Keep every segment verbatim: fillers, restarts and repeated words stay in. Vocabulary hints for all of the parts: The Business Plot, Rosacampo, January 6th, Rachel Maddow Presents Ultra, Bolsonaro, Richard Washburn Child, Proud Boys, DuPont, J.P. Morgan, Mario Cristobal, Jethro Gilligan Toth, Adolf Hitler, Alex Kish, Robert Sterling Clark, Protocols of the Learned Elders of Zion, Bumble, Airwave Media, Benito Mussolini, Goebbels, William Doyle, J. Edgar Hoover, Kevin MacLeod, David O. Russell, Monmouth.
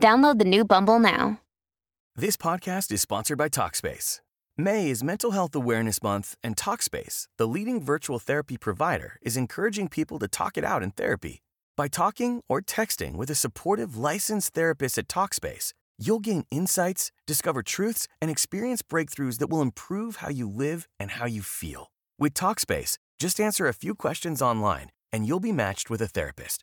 Download the new Bumble now. This podcast is sponsored by Talkspace. May is Mental Health Awareness Month, and Talkspace, the leading virtual therapy provider, is encouraging people to talk it out in therapy. By talking or texting with a supportive, licensed therapist at Talkspace, you'll gain insights, discover truths, and experience breakthroughs that will improve how you live and how you feel. With Talkspace, just answer a few questions online, and you'll be matched with a therapist.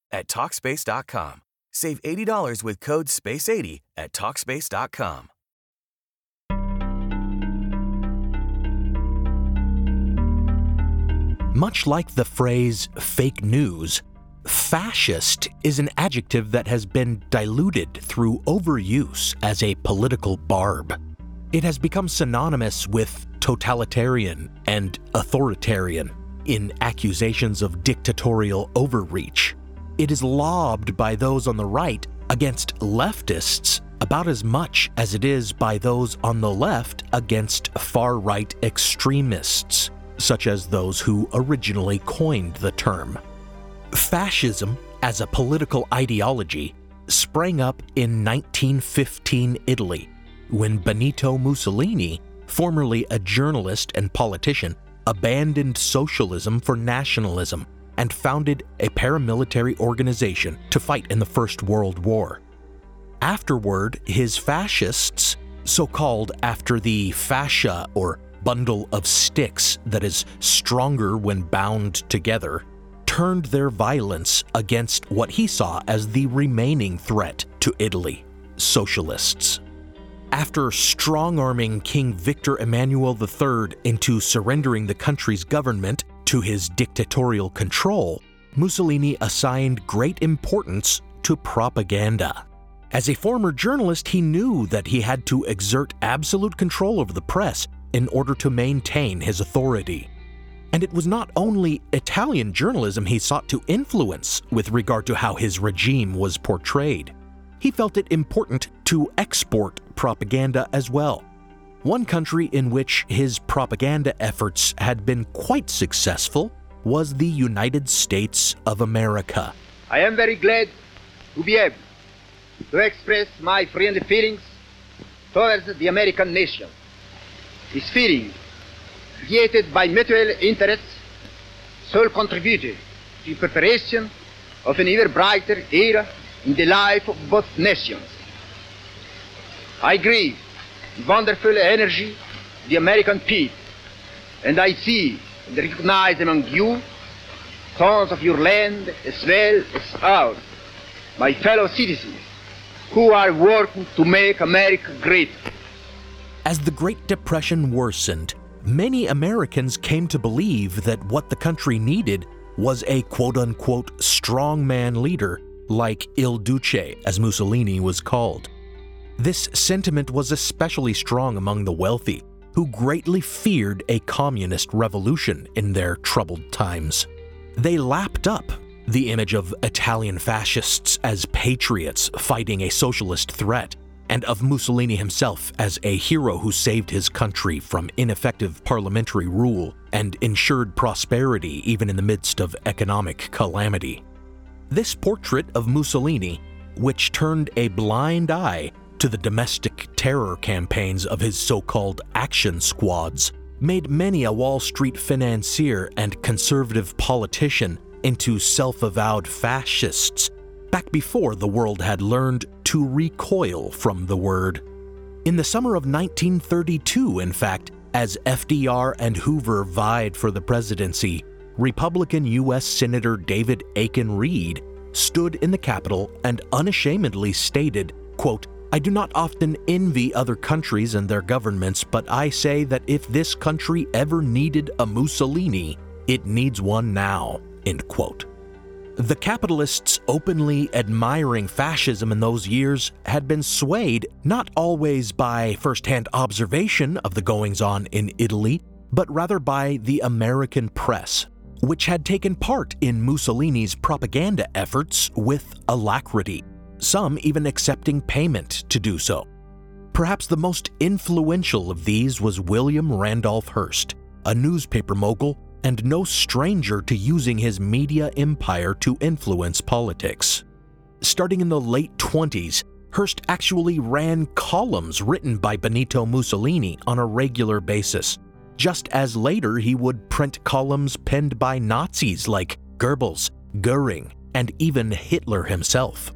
at Talkspace dot com. Save eighty dollars with code space eighty at Talkspace dot com. Much like the phrase fake news, fascist is an adjective that has been diluted through overuse as a political barb. It has become synonymous with totalitarian and authoritarian in accusations of dictatorial overreach. It is lobbed by those on the right against leftists about as much as it is by those on the left against far-right extremists, such as those who originally coined the term. Fascism, as a political ideology, sprang up in nineteen fifteen Italy, when Benito Mussolini, formerly a journalist and politician, abandoned socialism for nationalism and founded a paramilitary organization to fight in the First World War. Afterward, his fascists, so-called after the fascia or bundle of sticks that is stronger when bound together, turned their violence against what he saw as the remaining threat to Italy, socialists. After strong-arming King Victor Emmanuel the third into surrendering the country's government to his dictatorial control, Mussolini assigned great importance to propaganda. As a former journalist, he knew that he had to exert absolute control over the press in order to maintain his authority. And it was not only Italian journalism he sought to influence with regard to how his regime was portrayed. He felt it important to export propaganda as well. One country in which his propaganda efforts had been quite successful was the United States of America. I am very glad to be able to express my friendly feelings towards the American nation. This feeling, created by mutual interests, so contributed to the preparation of an even brighter era in the life of both nations. I grieve wonderful energy, the American people, and I see and recognize among you sons of your land as well as ours, my fellow citizens, who are working to make America great. As the Great Depression worsened, many Americans came to believe that what the country needed was a quote-unquote strongman leader like Il Duce, as Mussolini was called. This sentiment was especially strong among the wealthy, who greatly feared a communist revolution in their troubled times. They lapped up the image of Italian fascists as patriots fighting a socialist threat, and of Mussolini himself as a hero who saved his country from ineffective parliamentary rule and ensured prosperity even in the midst of economic calamity. This portrait of Mussolini, which turned a blind eye to the domestic terror campaigns of his so-called action squads, made many a Wall Street financier and conservative politician into self-avowed fascists back before the world had learned to recoil from the word. In the summer of nineteen thirty-two, in fact, as F D R and Hoover vied for the presidency, Republican U S Senator David Aiken Reed stood in the Capitol and unashamedly stated, quote, "I do not often envy other countries and their governments, but I say that if this country ever needed a Mussolini, it needs one now," end quote. The capitalists openly admiring fascism in those years had been swayed not always by firsthand observation of the goings-on in Italy, but rather by the American press, which had taken part in Mussolini's propaganda efforts with alacrity, some even accepting payment to do so. Perhaps the most influential of these was William Randolph Hearst, a newspaper mogul and no stranger to using his media empire to influence politics. Starting in the late twenties, Hearst actually ran columns written by Benito Mussolini on a regular basis, just as later he would print columns penned by Nazis like Goebbels, Goering, and even Hitler himself.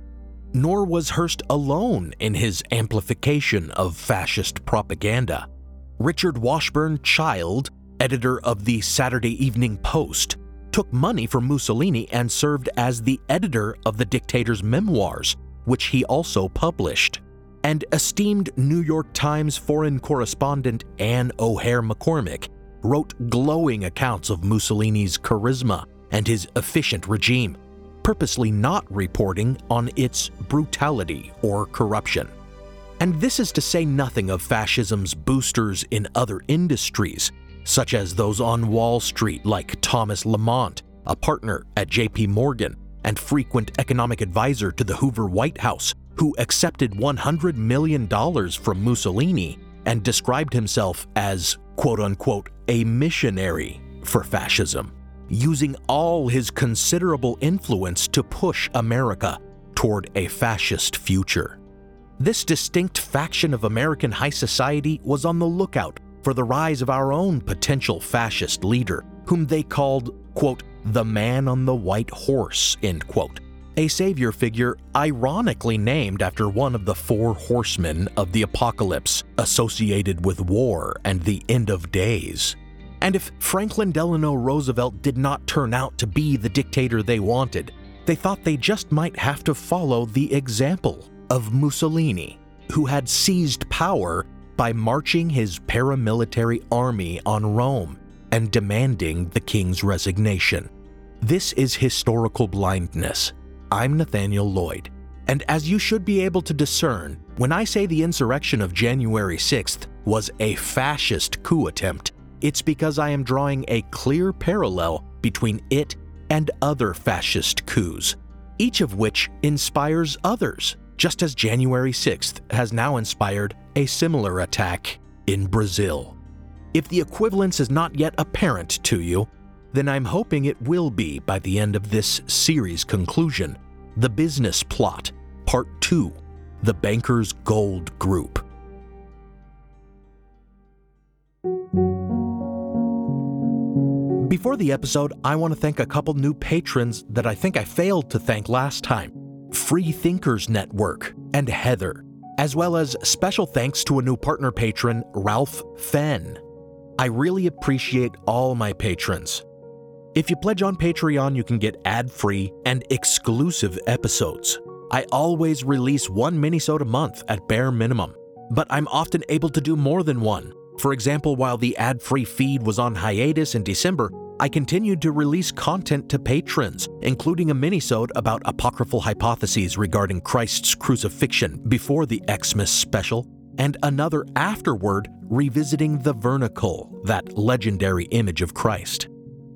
Nor was Hearst alone in his amplification of fascist propaganda. Richard Washburn Child, editor of the Saturday Evening Post, took money from Mussolini and served as the editor of the dictator's memoirs, which he also published. And esteemed New York Times foreign correspondent Anne O'Hare McCormick wrote glowing accounts of Mussolini's charisma and his efficient regime, purposely not reporting on its brutality or corruption. And this is to say nothing of fascism's boosters in other industries, such as those on Wall Street like Thomas Lamont, a partner at J P. Morgan and frequent economic advisor to the Hoover White House, who accepted one hundred million dollars from Mussolini and described himself as, quote-unquote, a missionary for fascism, using all his considerable influence to push America toward a fascist future. This distinct faction of American high society was on the lookout for the rise of our own potential fascist leader, whom they called, quote, the man on the white horse, end quote, a savior figure ironically named after one of the four horsemen of the apocalypse associated with war and the end of days. And if Franklin Delano Roosevelt did not turn out to be the dictator they wanted, they thought they just might have to follow the example of Mussolini, who had seized power by marching his paramilitary army on Rome and demanding the king's resignation. This is Historical Blindness. I'm Nathaniel Lloyd, and as you should be able to discern, when I say the insurrection of January sixth was a fascist coup attempt, it's because I am drawing a clear parallel between it and other fascist coups, each of which inspires others, just as January sixth has now inspired a similar attack in Brazil. If the equivalence is not yet apparent to you, then I'm hoping it will be by the end of this series' conclusion, The Business Plot, Part two, The Bankers Gold Group. Before the episode, I want to thank a couple new patrons that I think I failed to thank last time, Free Thinkers Network and Heather, as well as special thanks to a new partner patron, Ralph Fenn. I really appreciate all my patrons. If you pledge on Patreon, you can get ad-free and exclusive episodes. I always release one minisode a month at bare minimum, but I'm often able to do more than one. For example, while the ad-free feed was on hiatus in December, I continued to release content to patrons, including a minisode about apocryphal hypotheses regarding Christ's crucifixion before the Xmas special, and another afterward revisiting the vernacle, that legendary image of Christ.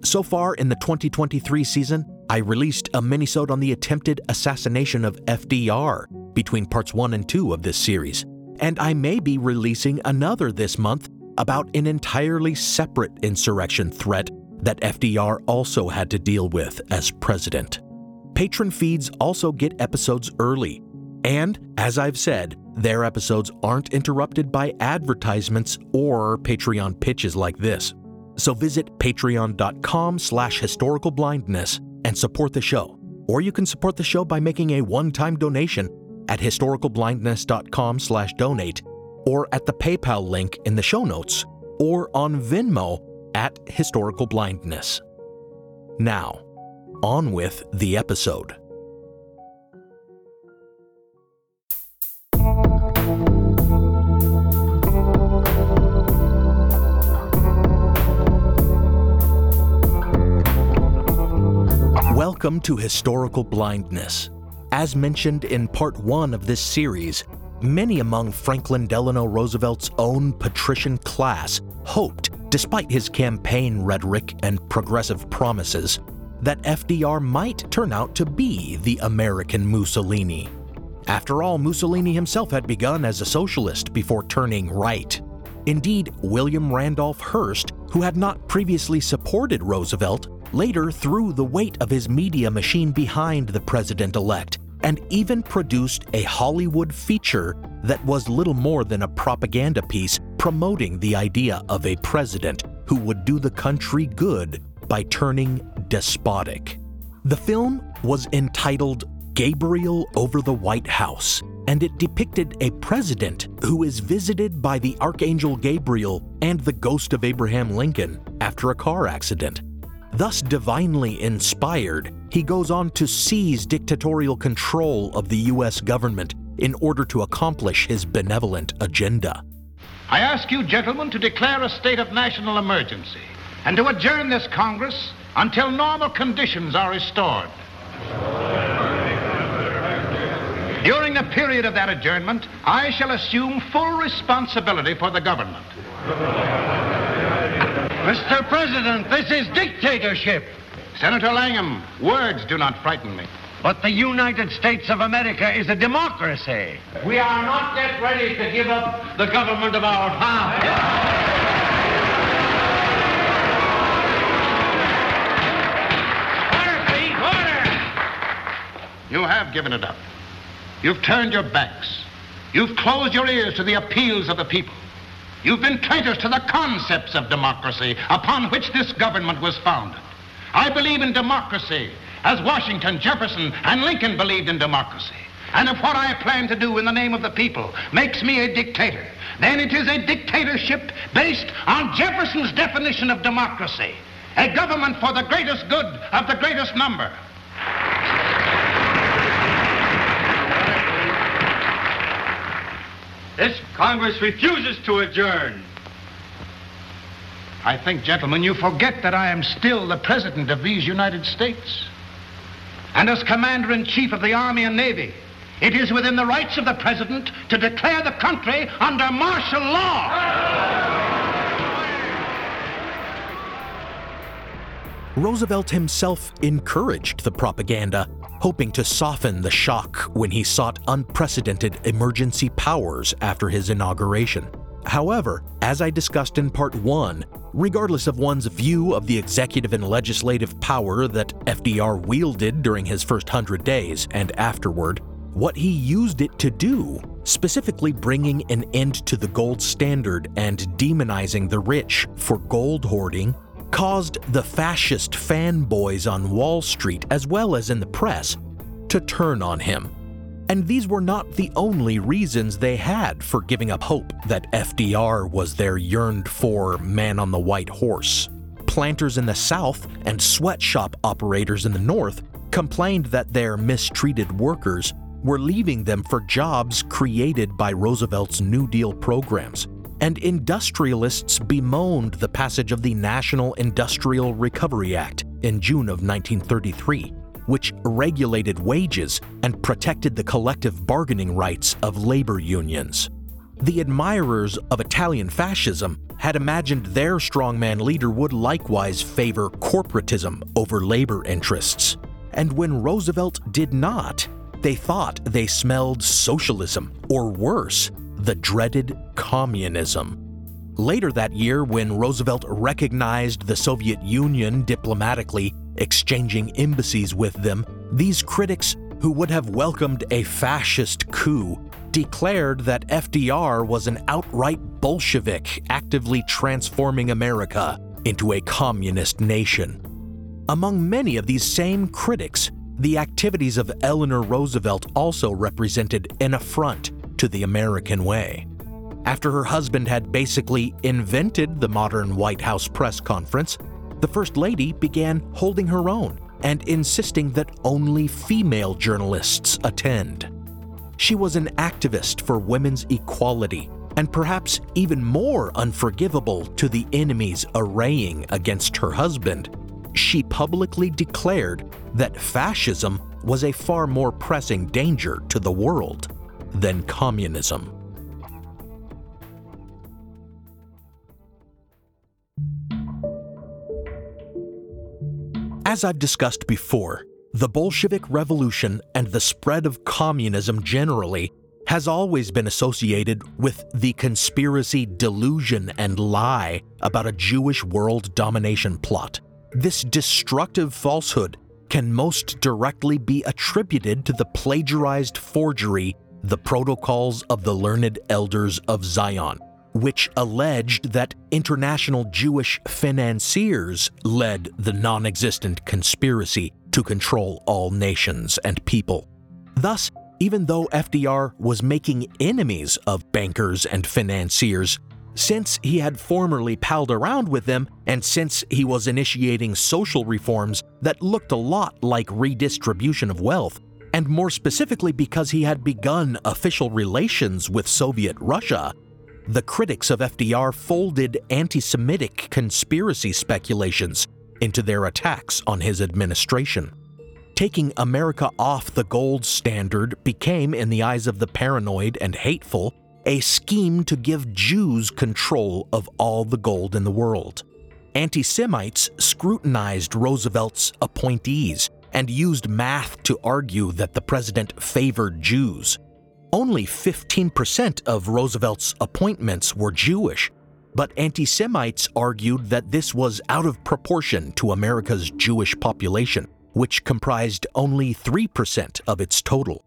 So far in the twenty twenty-three season, I released a minisode on the attempted assassination of F D R between parts one and two of this series, and I may be releasing another this month about an entirely separate insurrection threat that F D R also had to deal with as president. Patron feeds also get episodes early, and, as I've said, their episodes aren't interrupted by advertisements or Patreon pitches like this. So visit patreon.com slash historicalblindness and support the show. Or you can support the show by making a one-time donation at historical blindness dot com slash donate, or at the PayPal link in the show notes, or on Venmo at Historical Blindness. Now, on with the episode. Welcome to Historical Blindness. As mentioned in part one of this series, many among Franklin Delano Roosevelt's own patrician class hoped, despite his campaign rhetoric and progressive promises, that F D R might turn out to be the American Mussolini. After all, Mussolini himself had begun as a socialist before turning right. Indeed, William Randolph Hearst, who had not previously supported Roosevelt, later threw the weight of his media machine behind the president-elect and even produced a Hollywood feature that was little more than a propaganda piece promoting the idea of a president who would do the country good by turning despotic. The film was entitled Gabriel Over the White House, and it depicted a president who is visited by the Archangel Gabriel and the ghost of Abraham Lincoln after a car accident. Thus divinely inspired, he goes on to seize dictatorial control of the U S government in order to accomplish his benevolent agenda. I ask you, gentlemen, to declare a state of national emergency and to adjourn this Congress until normal conditions are restored. During the period of that adjournment, I shall assume full responsibility for the government. Mister President, this is dictatorship. Senator Langham, words do not frighten me. But the United States of America is a democracy. We are not yet ready to give up the government of our fathers. Order, please, order! You have given it up. You've turned your backs. You've closed your ears to the appeals of the people. You've been traitors to the concepts of democracy upon which this government was founded. I believe in democracy as Washington, Jefferson, and Lincoln believed in democracy. And if what I plan to do in the name of the people makes me a dictator, then it is a dictatorship based on Jefferson's definition of democracy, a government for the greatest good of the greatest number. This Congress refuses to adjourn. I think, gentlemen, you forget that I am still the President of these United States. And as Commander-in-Chief of the Army and Navy, it is within the rights of the President to declare the country under martial law. Roosevelt himself encouraged the propaganda, hoping to soften the shock when he sought unprecedented emergency powers after his inauguration. However, as I discussed in part one, regardless of one's view of the executive and legislative power that F D R wielded during his first hundred days and afterward, what he used it to do, specifically bringing an end to the gold standard and demonizing the rich for gold hoarding, caused the fascist fanboys on Wall Street, as well as in the press, to turn on him. And these were not the only reasons they had for giving up hope that F D R was their yearned-for man on the white horse. Planters in the South and sweatshop operators in the North complained that their mistreated workers were leaving them for jobs created by Roosevelt's New Deal programs. And industrialists bemoaned the passage of the National Industrial Recovery Act in June of nineteen thirty-three, which regulated wages and protected the collective bargaining rights of labor unions. The admirers of Italian fascism had imagined their strongman leader would likewise favor corporatism over labor interests. And when Roosevelt did not, they thought they smelled socialism, or worse, the dreaded communism. Later that year, when Roosevelt recognized the Soviet Union diplomatically, exchanging embassies with them, these critics, who would have welcomed a fascist coup, declared that F D R was an outright Bolshevik actively transforming America into a communist nation. Among many of these same critics, The activities of Eleanor Roosevelt also represented an affront to the American way. After her husband had basically invented the modern White House press conference, the First Lady began holding her own and insisting that only female journalists attend. She was an activist for women's equality, and perhaps even more unforgivable to the enemies arraying against her husband, she publicly declared that fascism was a far more pressing danger to the world than communism. As I've discussed before, the Bolshevik Revolution and the spread of communism generally has always been associated with the conspiracy, delusion, and lie about a Jewish world domination plot. This destructive falsehood can most directly be attributed to the plagiarized forgery, the Protocols of the Learned Elders of Zion, which alleged that international Jewish financiers led the non-existent conspiracy to control all nations and people. Thus, even though F D R was making enemies of bankers and financiers, since he had formerly palled around with them, and since he was initiating social reforms that looked a lot like redistribution of wealth, and more specifically because he had begun official relations with Soviet Russia, the critics of F D R folded anti-Semitic conspiracy speculations into their attacks on his administration. Taking America off the gold standard became, in the eyes of the paranoid and hateful, a scheme to give Jews control of all the gold in the world. Anti-Semites scrutinized Roosevelt's appointees and used math to argue that the president favored Jews. Only fifteen percent of Roosevelt's appointments were Jewish, but anti-Semites argued that this was out of proportion to America's Jewish population, which comprised only three percent of its total.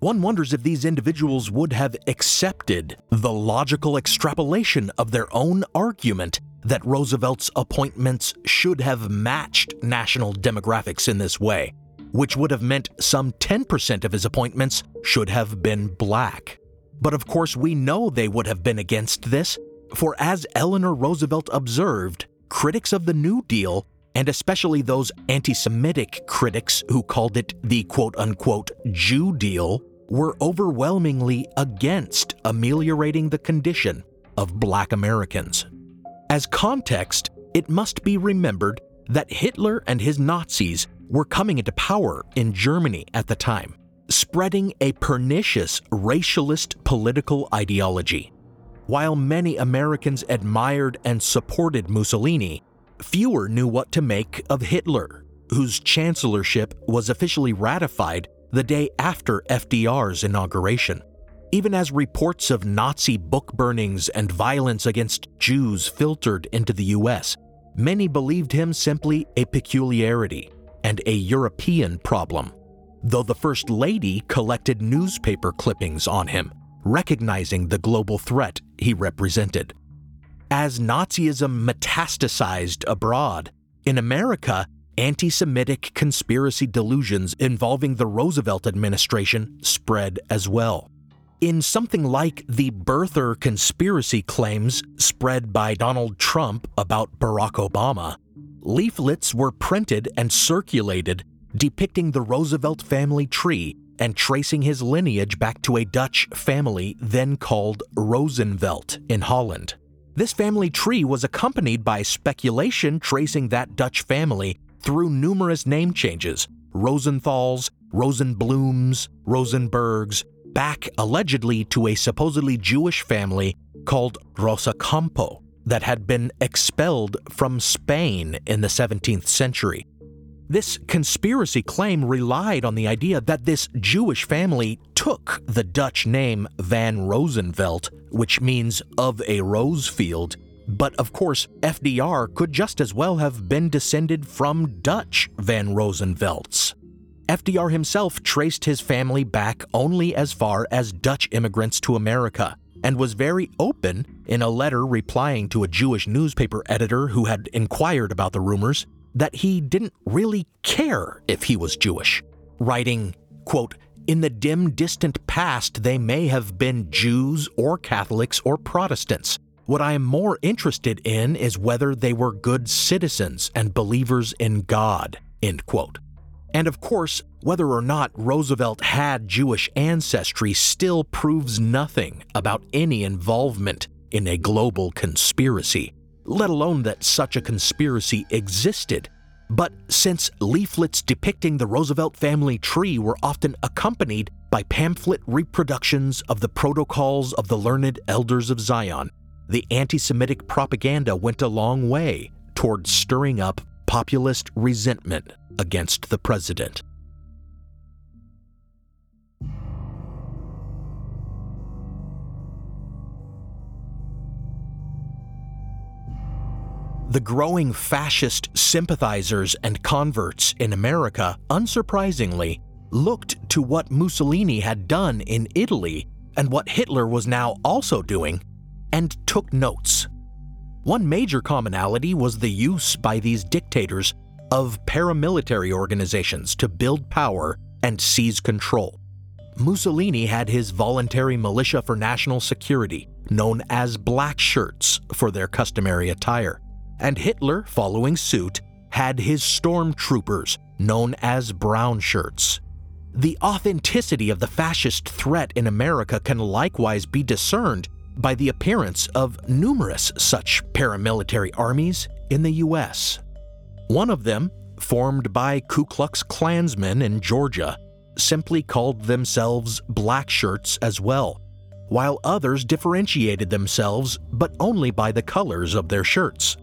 One wonders if these individuals would have accepted the logical extrapolation of their own argument that Roosevelt's appointments should have matched national demographics in this way, which would have meant some ten percent of his appointments should have been black. But of course we know they would have been against this, for as Eleanor Roosevelt observed, critics of the New Deal, and especially those anti-Semitic critics who called it the quote-unquote Jew Deal, were overwhelmingly against ameliorating the condition of black Americans. As context, it must be remembered that Hitler and his Nazis were coming into power in Germany at the time, spreading a pernicious racialist political ideology. While many Americans admired and supported Mussolini, fewer knew what to make of Hitler, whose chancellorship was officially ratified the day after F D R's inauguration. Even as reports of Nazi book burnings and violence against Jews filtered into the U S, many believed him simply a peculiarity and a European problem, though the First Lady collected newspaper clippings on him, recognizing the global threat he represented. As Nazism metastasized abroad, in America, anti-Semitic conspiracy delusions involving the Roosevelt administration spread as well. In something like the birther conspiracy claims spread by Donald Trump about Barack Obama, leaflets were printed and circulated depicting the Roosevelt family tree and tracing his lineage back to a Dutch family then called Rosenvelt in Holland. This family tree was accompanied by speculation tracing that Dutch family through numerous name changes, Rosenthals, Rosenblums, Rosenbergs, back allegedly to a supposedly Jewish family called Rosacampo that had been expelled from Spain in the seventeenth century. This conspiracy claim relied on the idea that this Jewish family took the Dutch name Van Rosenvelt, which means of a rose field, but of course F D R could just as well have been descended from Dutch Van Rosenvelts. F D R himself traced his family back only as far as Dutch immigrants to America, and was very open in a letter replying to a Jewish newspaper editor who had inquired about the rumors that he didn't really care if he was Jewish. writing, quote, "In the dim, distant past, they may have been Jews or Catholics or Protestants. What I am more interested in is whether they were good citizens and believers in God," end quote. And of course, whether or not Roosevelt had Jewish ancestry still proves nothing about any involvement in a global conspiracy, let alone that such a conspiracy existed. But since leaflets depicting the Roosevelt family tree were often accompanied by pamphlet reproductions of the Protocols of the Learned Elders of Zion, the anti-Semitic propaganda went a long way toward stirring up populist resentment against the president. The growing fascist sympathizers and converts in America, unsurprisingly, looked to what Mussolini had done in Italy and what Hitler was now also doing, and took notes. One major commonality was the use by these dictators of paramilitary organizations to build power and seize control. Mussolini had his voluntary militia for national security, known as black shirts for their customary attire. And Hitler, following suit, had his stormtroopers, known as brown shirts. The authenticity of the fascist threat in America can likewise be discerned by the appearance of numerous such paramilitary armies in the U S. One of them, formed by Ku Klux Klansmen in Georgia, simply called themselves black shirts as well, while others differentiated themselves but only by the colors of their shirts.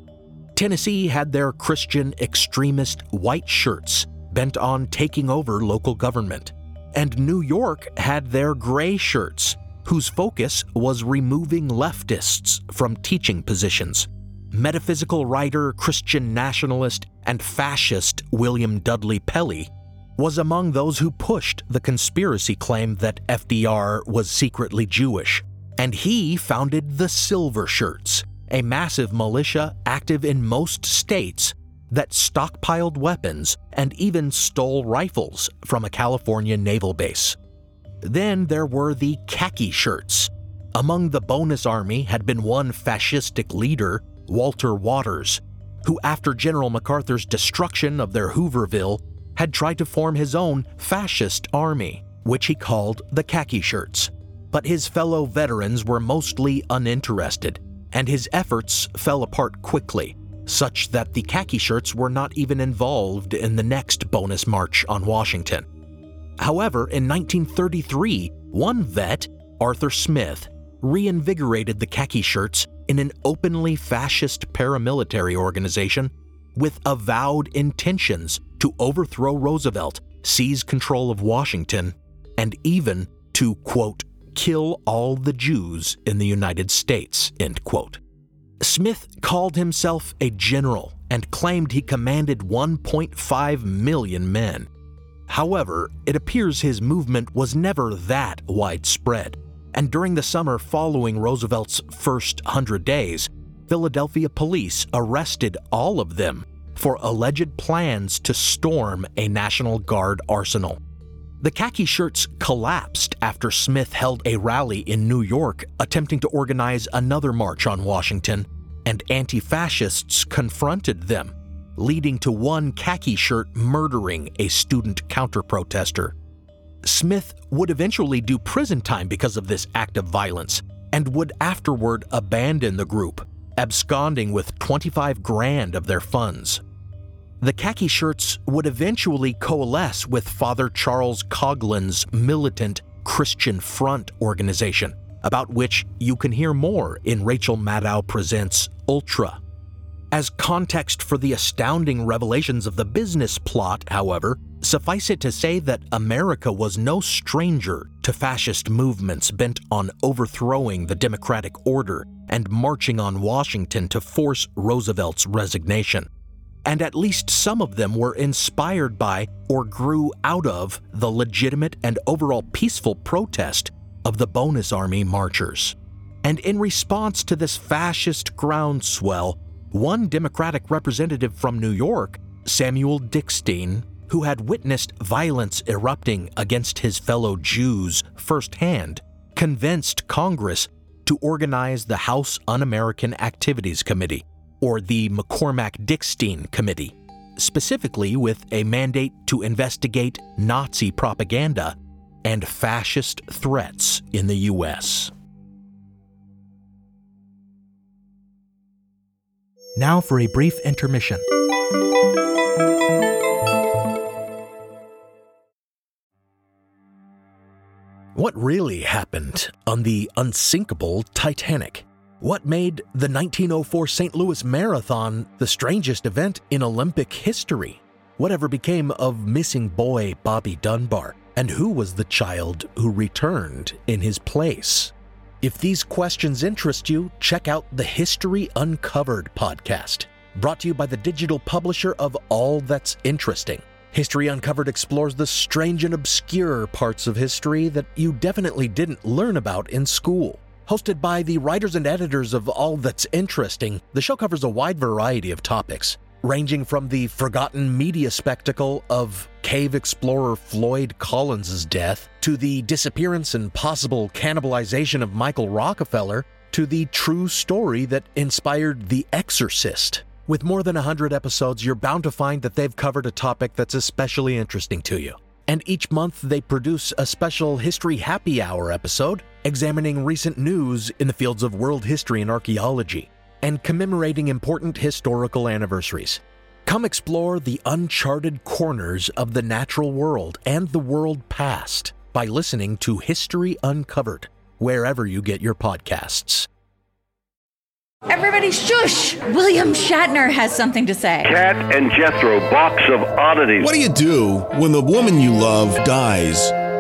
Tennessee had their Christian extremist white shirts bent on taking over local government, and New York had their gray shirts, whose focus was removing leftists from teaching positions. Metaphysical writer, Christian nationalist, and fascist William Dudley Pelley was among those who pushed the conspiracy claim that F D R was secretly Jewish, and he founded the Silver Shirts, a massive militia active in most states that stockpiled weapons and even stole rifles from a California naval base. Then there were the khaki shirts. Among the Bonus Army had been one fascistic leader, Walter Waters, who after General MacArthur's destruction of their Hooverville had tried to form his own fascist army, which he called the khaki shirts. But his fellow veterans were mostly uninterested, and his efforts fell apart quickly, such that the khaki shirts were not even involved in the next bonus march on Washington. However, in nineteen thirty-three, one vet, Arthur Smith, reinvigorated the khaki shirts in an openly fascist paramilitary organization with avowed intentions to overthrow Roosevelt, seize control of Washington, and even to, quote, "kill all the Jews in the United States," end quote. Smith called himself a general and claimed he commanded one point five million men. However, it appears his movement was never that widespread, and during the summer following Roosevelt's first hundred days, Philadelphia police arrested all of them for alleged plans to storm a National Guard arsenal. The khaki shirts collapsed after Smith held a rally in New York attempting to organize another march on Washington, and anti-fascists confronted them, leading to one khaki shirt murdering a student counter-protester. Smith would eventually do prison time because of this act of violence, and would afterward abandon the group, absconding with twenty-five grand of their funds. The khaki shirts would eventually coalesce with Father Charles Coughlin's militant Christian Front organization, about which you can hear more in Rachel Maddow Presents Ultra. As context for the astounding revelations of the business plot, however, suffice it to say that America was no stranger to fascist movements bent on overthrowing the democratic order and marching on Washington to force Roosevelt's resignation. And at least some of them were inspired by or grew out of the legitimate and overall peaceful protest of the Bonus Army marchers. And in response to this fascist groundswell, one Democratic representative from New York, Samuel Dickstein, who had witnessed violence erupting against his fellow Jews firsthand, convinced Congress to organize the House Un-American Activities Committee, or the McCormack-Dickstein Committee, specifically with a mandate to investigate Nazi propaganda and fascist threats in the U S. Now for a brief intermission. What really happened on the unsinkable Titanic? What made the nineteen oh four Saint Louis Marathon the strangest event in Olympic history? Whatever became of missing boy Bobby Dunbar? And who was the child who returned in his place? If these questions interest you, check out the History Uncovered podcast, brought to you by the digital publisher of All That's Interesting. History Uncovered explores the strange and obscure parts of history that you definitely didn't learn about in school. Hosted by the writers and editors of All That's Interesting, the show covers a wide variety of topics, ranging from the forgotten media spectacle of cave explorer Floyd Collins's death, to the disappearance and possible cannibalization of Michael Rockefeller, to the true story that inspired The Exorcist. With more than one hundred episodes, you're bound to find that they've covered a topic that's especially interesting to you. And each month, they produce a special History Happy Hour episode, examining recent news in the fields of world history and archaeology, and commemorating important historical anniversaries. Come explore the uncharted corners of the natural world and the world past by listening to History Uncovered, wherever you get your podcasts. Everybody shush! William Shatner has something to say. Cat and Jethro, box of oddities. What do you do when the woman you love dies?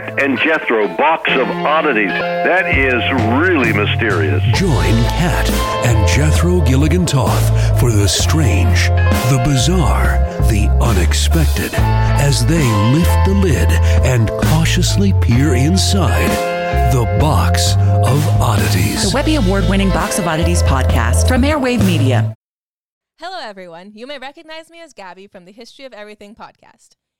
Cat and Jethro, box of oddities. That is really mysterious. Join Cat and Jethro Gilligan Toth for the strange, the bizarre, the unexpected, as they lift the lid and cautiously peer inside the box of oddities. The Webby Award-winning Box of Oddities podcast from Airwave Media. Hello, everyone. You may recognize me as Gabby from the History of Everything podcast.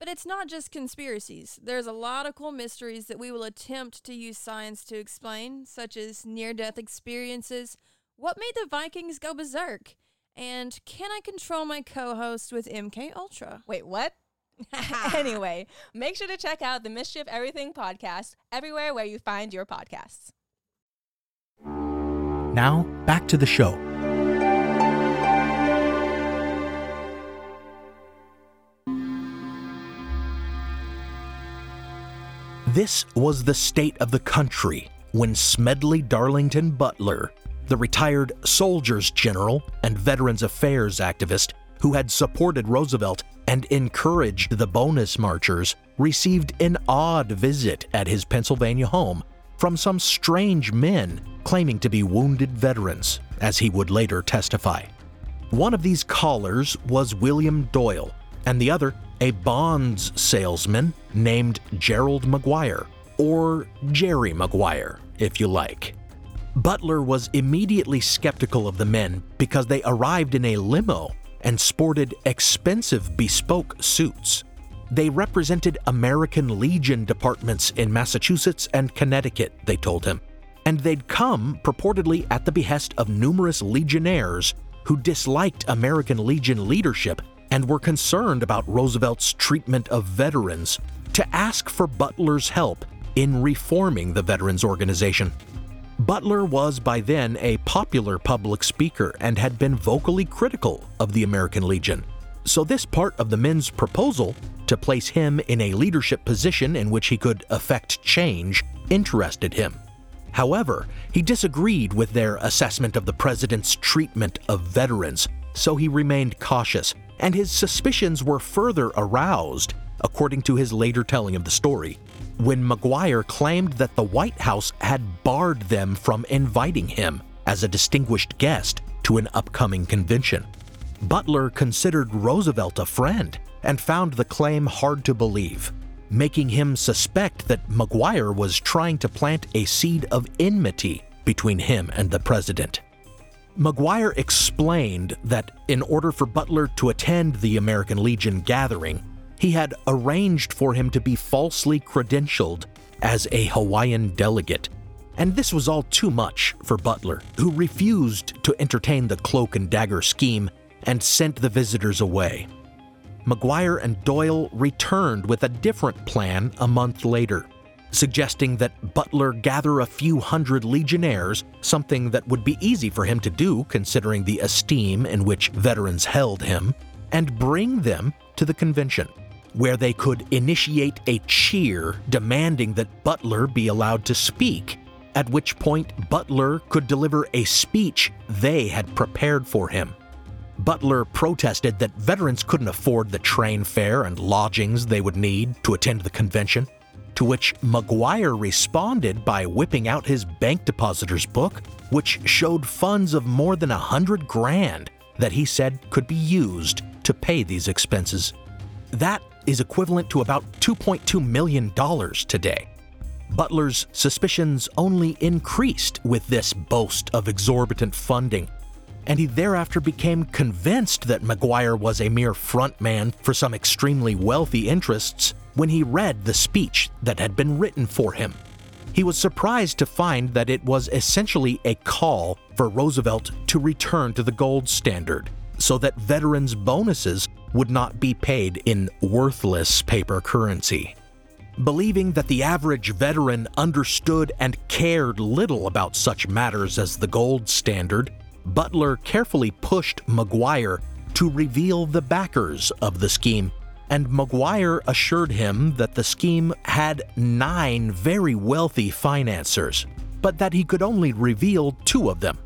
But it's not just conspiracies. There's a lot of cool mysteries that we will attempt to use science to explain, such as near-death experiences, what made the Vikings go berserk, and can I control my co-host with M K Ultra? Wait, what? Anyway, make sure to check out the Mystery of Everything podcast everywhere where you find your podcasts. Now, back to the show. This was the state of the country when Smedley Darlington Butler, the retired soldiers general and Veterans Affairs activist who had supported Roosevelt and encouraged the Bonus Marchers, received an odd visit at his Pennsylvania home from some strange men claiming to be wounded veterans, as he would later testify. One of these callers was William Doyle, and the other, a bonds salesman named Gerald MacGuire, or Jerry Maguire, if you like. Butler was immediately skeptical of the men because they arrived in a limo and sported expensive bespoke suits. They represented American Legion departments in Massachusetts and Connecticut, they told him, and they'd come purportedly at the behest of numerous Legionnaires who disliked American Legion leadership and were concerned about Roosevelt's treatment of veterans, to ask for Butler's help in reforming the veterans organization. Butler was by then a popular public speaker and had been vocally critical of the American Legion. So this part of the men's proposal to place him in a leadership position in which he could affect change interested him. However, he disagreed with their assessment of the president's treatment of veterans, so he remained cautious, and his suspicions were further aroused, according to his later telling of the story, when MacGuire claimed that the White House had barred them from inviting him as a distinguished guest to an upcoming convention. Butler considered Roosevelt a friend and found the claim hard to believe, making him suspect that MacGuire was trying to plant a seed of enmity between him and the president. MacGuire explained that in order for Butler to attend the American Legion gathering, he had arranged for him to be falsely credentialed as a Hawaiian delegate, and this was all too much for Butler, who refused to entertain the cloak and dagger scheme and sent the visitors away. MacGuire and Doyle returned with a different plan a month later, suggesting that Butler gather a few hundred legionnaires, something that would be easy for him to do considering the esteem in which veterans held him, and bring them to the convention, where they could initiate a cheer demanding that Butler be allowed to speak, at which point Butler could deliver a speech they had prepared for him. Butler protested that veterans couldn't afford the train fare and lodgings they would need to attend the convention, to which MacGuire responded by whipping out his bank depositor's book, which showed funds of more than a hundred grand that he said could be used to pay these expenses. That is equivalent to about two point two million dollars today. Butler's suspicions only increased with this boast of exorbitant funding, and he thereafter became convinced that MacGuire was a mere frontman for some extremely wealthy interests when he read the speech that had been written for him. He was surprised to find that it was essentially a call for Roosevelt to return to the gold standard so that veterans' bonuses would not be paid in worthless paper currency. Believing that the average veteran understood and cared little about such matters as the gold standard, Butler carefully pushed MacGuire to reveal the backers of the scheme, and MacGuire assured him that the scheme had nine very wealthy financiers, but that he could only reveal two of them,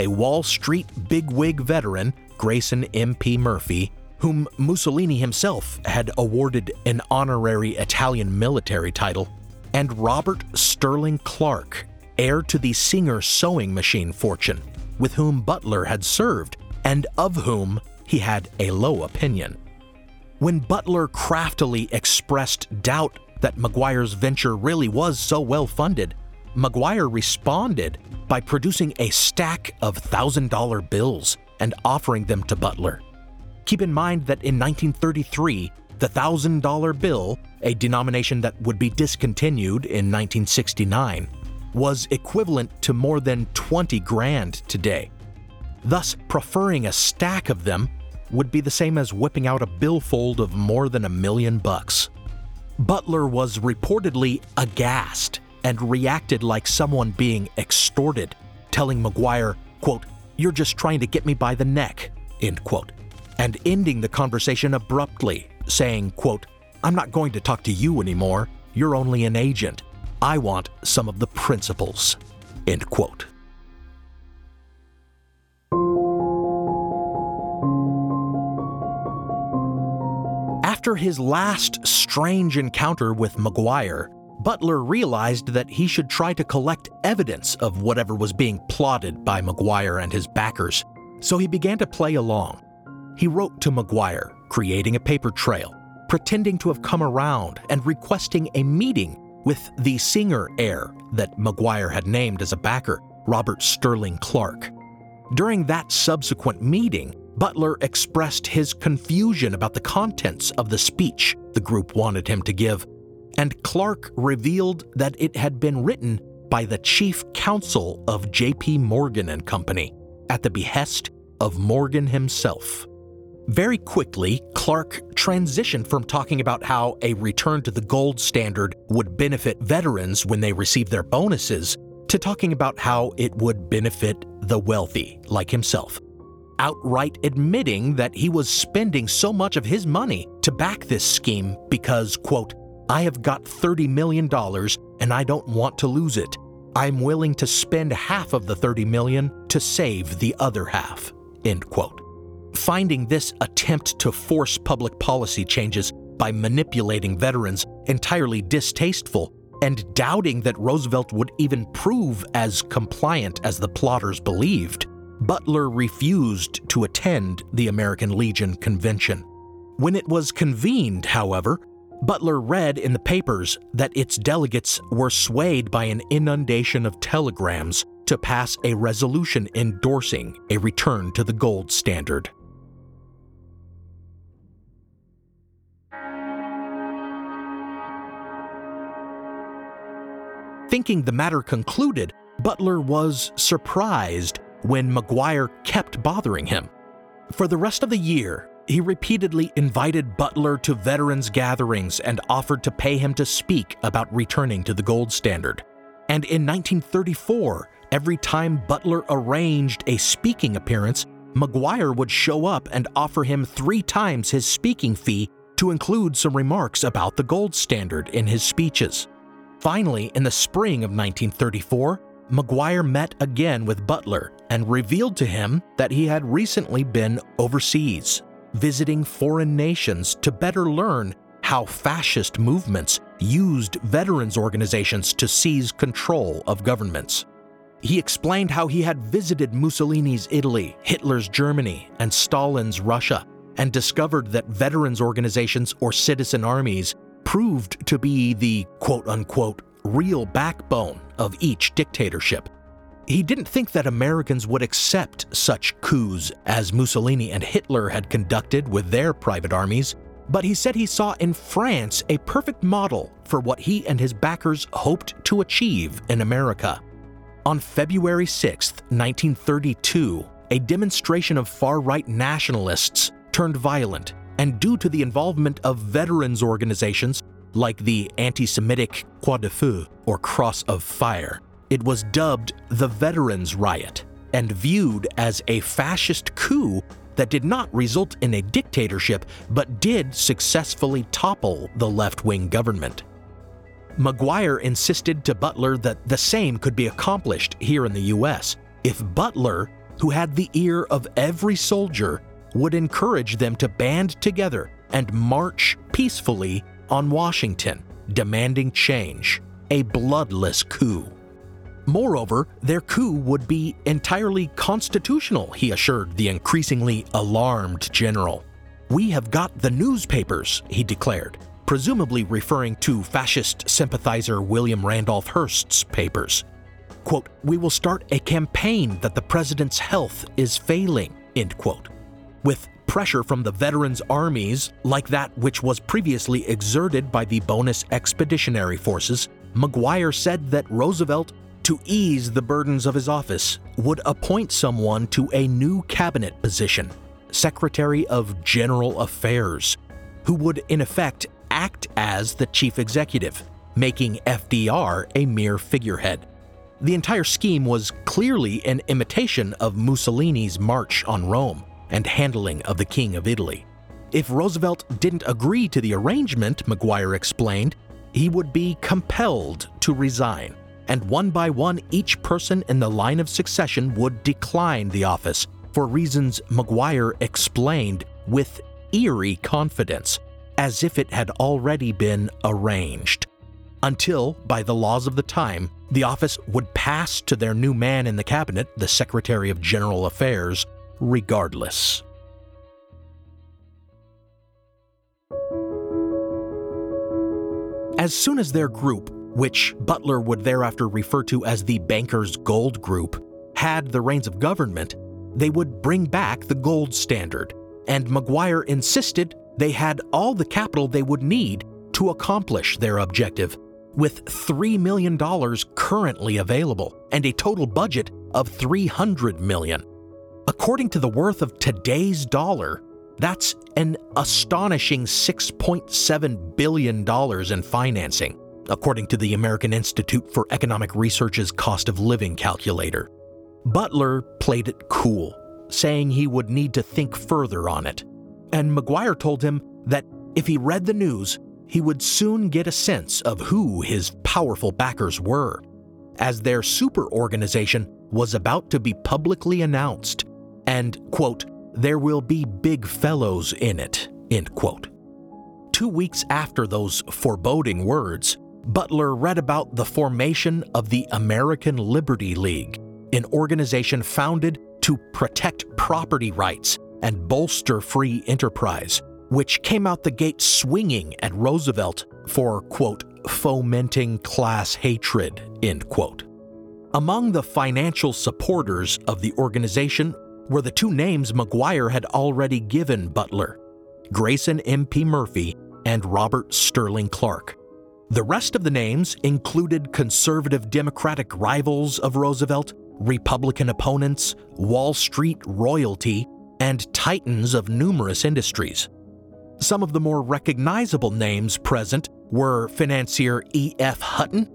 a Wall Street bigwig veteran, Grayson M P Murphy, whom Mussolini himself had awarded an honorary Italian military title, and Robert Sterling Clark, heir to the Singer sewing machine fortune, with whom Butler had served and of whom he had a low opinion. When Butler craftily expressed doubt that MacGuire's venture really was so well-funded, MacGuire responded by producing a stack of one thousand dollar bills and offering them to Butler. Keep in mind that in nineteen thirty-three, the one thousand dollar bill, a denomination that would be discontinued in nineteen sixty-nine, was equivalent to more than twenty grand today. Thus, preferring a stack of them would be the same as whipping out a billfold of more than a million bucks. Butler was reportedly aghast and reacted like someone being extorted, telling MacGuire, quote, "You're just trying to get me by the neck," end quote, and ending the conversation abruptly, saying, quote, "I'm not going to talk to you anymore. You're only an agent. I want some of the principles," end quote. After his last strange encounter with MacGuire, Butler realized that he should try to collect evidence of whatever was being plotted by MacGuire and his backers, so he began to play along. He wrote to MacGuire, creating a paper trail, pretending to have come around and requesting a meeting with the Singer heir that MacGuire had named as a backer, Robert Sterling Clark. During that subsequent meeting, Butler expressed his confusion about the contents of the speech the group wanted him to give, and Clark revealed that it had been written by the chief counsel of J P Morgan and Company, at the behest of Morgan himself. Very quickly, Clark transitioned from talking about how a return to the gold standard would benefit veterans when they receive their bonuses to talking about how it would benefit the wealthy, like himself, outright admitting that he was spending so much of his money to back this scheme because, quote, I have got thirty million dollars and I don't want to lose it. I'm willing to spend half of the thirty million dollars to save the other half, end quote. Finding this attempt to force public policy changes by manipulating veterans entirely distasteful and doubting that Roosevelt would even prove as compliant as the plotters believed, Butler refused to attend the American Legion Convention. When it was convened, however, Butler read in the papers that its delegates were swayed by an inundation of telegrams to pass a resolution endorsing a return to the gold standard. Thinking the matter concluded, Butler was surprised when MacGuire kept bothering him. For the rest of the year, he repeatedly invited Butler to veterans' gatherings and offered to pay him to speak about returning to the gold standard. And in nineteen thirty-four, every time Butler arranged a speaking appearance, MacGuire would show up and offer him three times his speaking fee to include some remarks about the gold standard in his speeches. Finally, in the spring of nineteen thirty-four, MacGuire met again with Butler and revealed to him that he had recently been overseas, visiting foreign nations to better learn how fascist movements used veterans organizations to seize control of governments. He explained how he had visited Mussolini's Italy, Hitler's Germany, and Stalin's Russia, and discovered that veterans organizations or citizen armies proved to be the quote-unquote real backbone of each dictatorship. He didn't think that Americans would accept such coups as Mussolini and Hitler had conducted with their private armies, but he said he saw in France a perfect model for what he and his backers hoped to achieve in America. On February sixth, nineteen thirty-two, a demonstration of far-right nationalists turned violent, and due to the involvement of veterans organizations like the anti-Semitic Croix de Feu, or Cross of Fire, it was dubbed the Veterans Riot and viewed as a fascist coup that did not result in a dictatorship but did successfully topple the left-wing government. MacGuire insisted to Butler that the same could be accomplished here in the U S if Butler, who had the ear of every soldier, would encourage them to band together and march peacefully on Washington, demanding change, a bloodless coup. Moreover, their coup would be entirely constitutional, he assured the increasingly alarmed general. We have got the newspapers, he declared, presumably referring to fascist sympathizer William Randolph Hearst's papers. Quote, we will start a campaign that the president's health is failing, end quote. With pressure from the veterans' armies, like that which was previously exerted by the Bonus Expeditionary Forces, MacGuire said that Roosevelt, to ease the burdens of his office, would appoint someone to a new cabinet position, Secretary of General Affairs, who would in effect act as the chief executive, making F D R a mere figurehead. The entire scheme was clearly an imitation of Mussolini's march on Rome and handling of the King of Italy. If Roosevelt didn't agree to the arrangement, MacGuire explained, he would be compelled to resign, and one by one each person in the line of succession would decline the office for reasons MacGuire explained with eerie confidence, as if it had already been arranged, until, by the laws of the time, the office would pass to their new man in the cabinet, the Secretary of General Affairs, regardless. As soon as their group, which Butler would thereafter refer to as the Bankers Gold Group, had the reins of government, they would bring back the gold standard, and MacGuire insisted they had all the capital they would need to accomplish their objective, with three million dollars currently available and a total budget of three hundred million dollars. According to the worth of today's dollar, That's an astonishing six point seven billion dollars in financing, according to the American Institute for Economic Research's cost of living calculator. Butler played it cool, saying he would need to think further on it, and MacGuire told him that if he read the news, he would soon get a sense of who his powerful backers were, as their super organization was about to be publicly announced, and, quote, there will be big fellows in it, end quote. Two weeks after those foreboding words, Butler read about the formation of the American Liberty League, an organization founded to protect property rights and bolster free enterprise, which came out the gate swinging at Roosevelt for, quote, fomenting class hatred, end quote. Among the financial supporters of the organization were the two names MacGuire had already given Butler, Grayson M P Murphy and Robert Sterling Clark. The rest of the names included conservative Democratic rivals of Roosevelt, Republican opponents, Wall Street royalty, and titans of numerous industries. Some of the more recognizable names present were financier E F Hutton,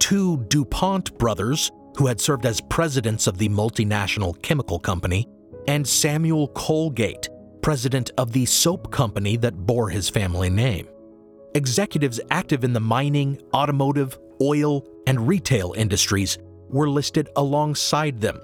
two DuPont brothers who had served as presidents of the multinational chemical company, and Samuel Colgate, president of the soap company that bore his family name. Executives active in the mining, automotive, oil, and retail industries were listed alongside them,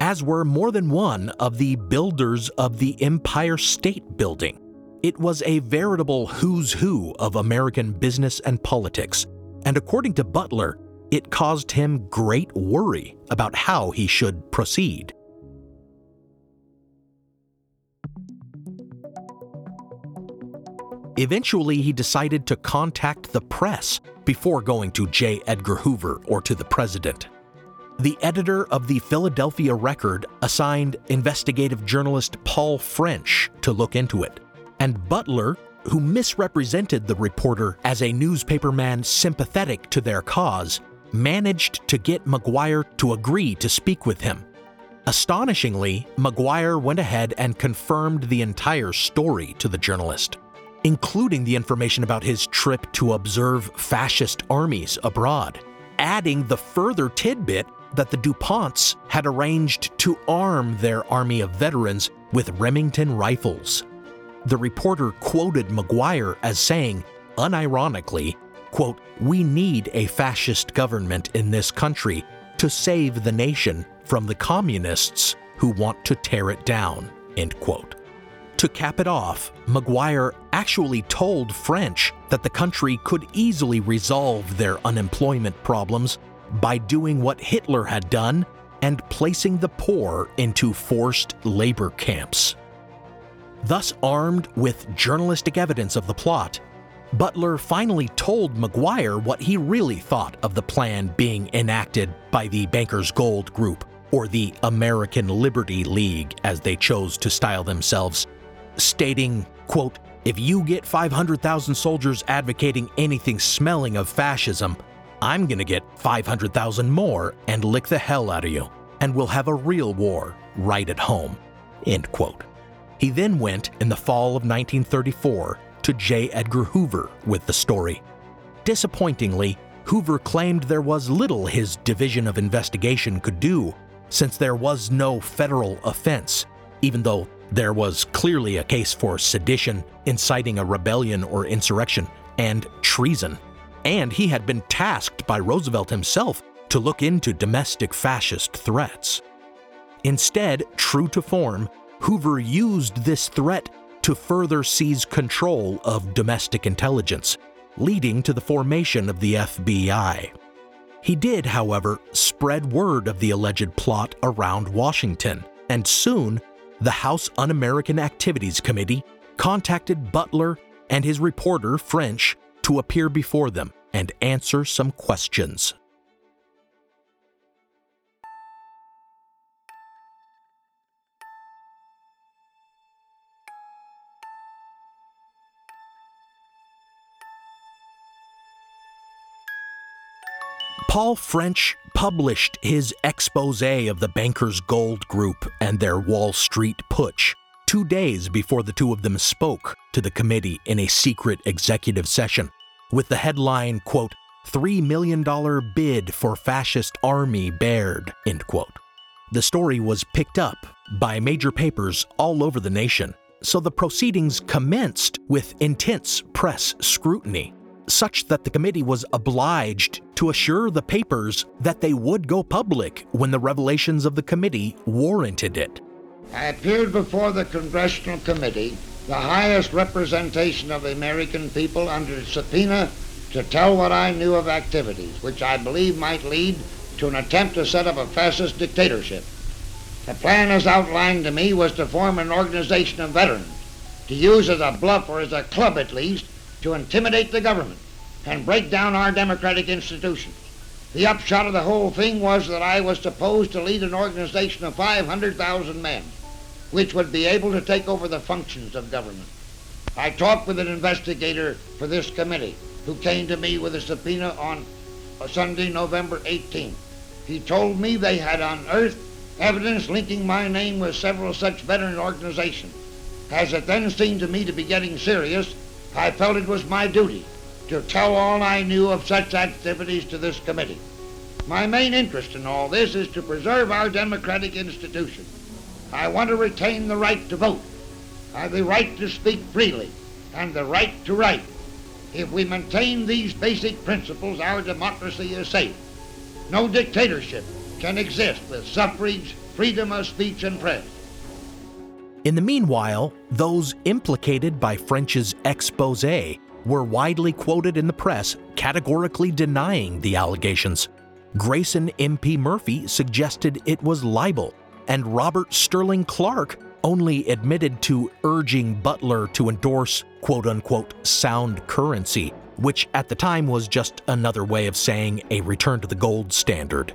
as were more than one of the builders of the Empire State Building. It was a veritable who's who of American business and politics, and according to Butler, it caused him great worry about how he should proceed. Eventually, he decided to contact the press before going to J. Edgar Hoover or to the president. The editor of the Philadelphia Record assigned investigative journalist Paul French to look into it, and Butler, who misrepresented the reporter as a newspaperman sympathetic to their cause, managed to get MacGuire to agree to speak with him. Astonishingly, MacGuire went ahead and confirmed the entire story to the journalist, including the information about his trip to observe fascist armies abroad, adding the further tidbit that the DuPonts had arranged to arm their army of veterans with Remington rifles. The reporter quoted MacGuire as saying, unironically, quote, we need a fascist government in this country to save the nation from the communists who want to tear it down, end quote. To cap it off, MacGuire actually told French that the country could easily resolve their unemployment problems by doing what Hitler had done and placing the poor into forced labor camps. Thus armed with journalistic evidence of the plot, Butler finally told MacGuire what he really thought of the plan being enacted by the Bankers Gold Group, or the American Liberty League as they chose to style themselves, stating, quote, if you get five hundred thousand soldiers advocating anything smelling of fascism, I'm gonna get five hundred thousand more and lick the hell out of you, and we'll have a real war right at home, end quote. He then went, in the fall of nineteen thirty-four, to J. Edgar Hoover with the story. Disappointingly, Hoover claimed there was little his Division of Investigation could do, since there was no federal offense, even though there was clearly a case for sedition, inciting a rebellion or insurrection, and treason. And he had been tasked by Roosevelt himself to look into domestic fascist threats. Instead, true to form, Hoover used this threat to further seize control of domestic intelligence, leading to the formation of the F B I. He did, however, spread word of the alleged plot around Washington, and soon the House Un-American Activities Committee contacted Butler and his reporter, French, to appear before them and answer some questions. Paul French published his exposé of the Bankers Gold Group and their Wall Street putsch two days before the two of them spoke to the committee in a secret executive session, with the headline, quote, three million dollars bid for fascist army bared, end quote. The story was picked up by major papers all over the nation, so the proceedings commenced with intense press scrutiny, such that the committee was obliged to assure the papers that they would go public when the revelations of the committee warranted it. I appeared before the Congressional Committee, the highest representation of the American people, under subpoena to tell what I knew of activities which I believe might lead to an attempt to set up a fascist dictatorship. The plan as outlined to me was to form an organization of veterans, to use as a bluff or as a club at least, to intimidate the government and break down our democratic institutions. The upshot of the whole thing was that I was supposed to lead an organization of five hundred thousand men, which would be able to take over the functions of government. I talked with an investigator for this committee who came to me with a subpoena on Sunday, November eighteenth. He told me they had unearthed evidence linking my name with several such veteran organizations. As it then seemed to me to be getting serious, I felt it was my duty to tell all I knew of such activities to this committee. My main interest in all this is to preserve our democratic institutions. I want to retain the right to vote, the right to speak freely, and the right to write. If we maintain these basic principles, our democracy is safe. No dictatorship can exist with suffrage, freedom of speech, and press. In the meanwhile, those implicated by French's exposé were widely quoted in the press, categorically denying the allegations. Grayson M P Murphy suggested it was libel, and Robert Sterling Clark only admitted to urging Butler to endorse quote-unquote sound currency, which at the time was just another way of saying a return to the gold standard.